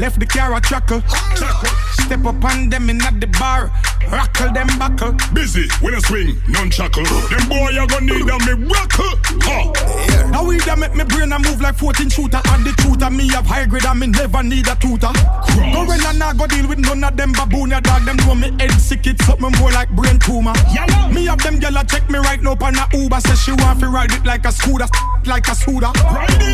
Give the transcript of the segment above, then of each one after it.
Left the car a tracker. Step up on them in at the bar. Rackle them buckle. Busy with a swing, none chuckle. Them boy you gonna need a miracle. Now we that make me brain a move like 14 shooter. And the tutor me have high grade and me never need a tutor. No when I nah go deal with none of them baboon. Ya dog them know me head sick, it's something more like brain tumor. Me have them gyal a check me right now on a Uber. Says she want to ride it like a scooter, like a scooter.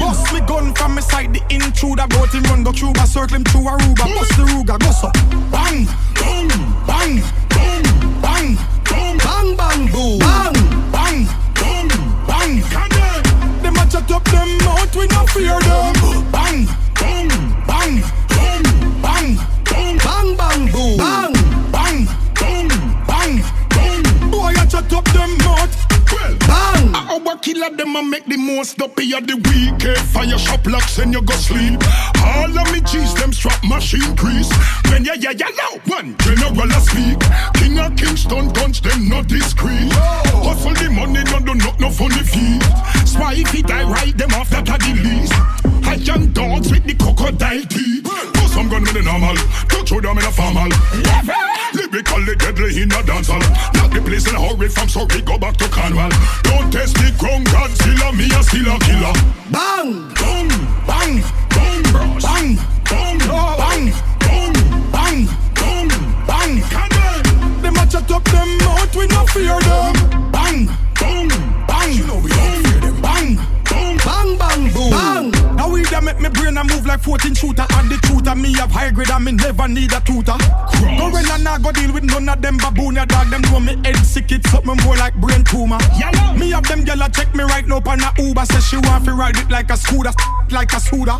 Bust me gun from me side, the intruder. Brought him run the Cuba, circle him to Aruba. Bust the Ruger, go so bang, bang, bang, bang, bang, bang, bang, bang, boom, bang, bang, bang, bang, bang. Them a chat up them out, we no fear them. Bang, bang, bang, bang, bang, bang, bang, bang, boom, bang, bang, bang, bang, bang. Boy a chat up them out. Well, bang! Our killer them a make the most up here the weekend. Fire shop locks and you go sleep. All of me cheese them strap machine crease. When yeah now one general a speak. King of Kingston guns them no discreet. Hustle the money don't do not no funny feet. Spy if it I ride them off that a the least. I am dogs with the crocodile teeth. Put some gun with the normal. Don't show them in a formal. Lyrically deadly in a dancehall. Not the place in a hurry from sorry go back to Canada. Don't test the ground, Godzilla, me a still a killer. Bang! Bang! Bang! Bang! Bang! Bang! Bang! Bang! Bang! Bang! Bang! Bang! Them a chat up them out, we no fear them. Bang! Bang! Bang! You know we don't fear them. Bang! Bang! Bang! Bang! Boom! Bang! Now we that make me brain a move like 14 shooter. And the tutor me have high grade and me never need a tutor. No when I nah go deal with none of them baboon. Ya dog them know me head sick, it's something more like brain tumor. Me have them gyal a check me right now on a Uber. Says she want to ride it like a scooter, like a scooter.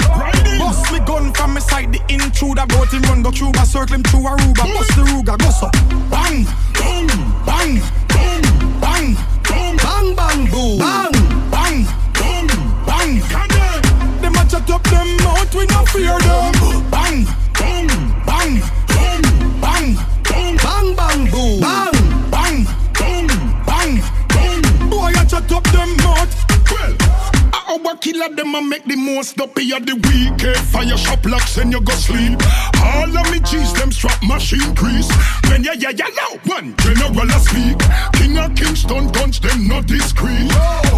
Bust me gun from me side, the intruder. Brought him run the Cuba, circle him to Aruba. Bust the Ruger, go so bang, bang, bang, bang, bang, bang, bang, bang, boom, bang, bang, bang, bang, bang. Them a chat up them out, we no fear them. Bang, bang, bang, bang, bang, bang, bang, bang, boom, bang, bang, bang, bang, bang. Boy a chat up them out. Well, our killer them a make the most up here the weekend. Fire shop locks and you go sleep. All of me cheese them strap machine crease. When yeah now one general a speak. King of Kingston guns them no discreet.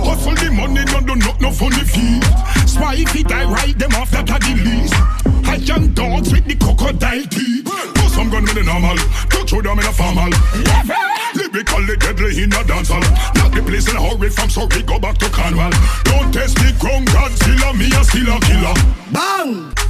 Hustle the money don't do not no funny feet. Spy if it I ride them off that a the least. I am dogs with the crocodile teeth. Put some gun with the normal. Don't show them in a formal. Lyrically deadly in a dancehall. Not the place in a hurry from sorry go back to Cornwall. Don't test the ground, Godzilla, me a still a killer. Bang!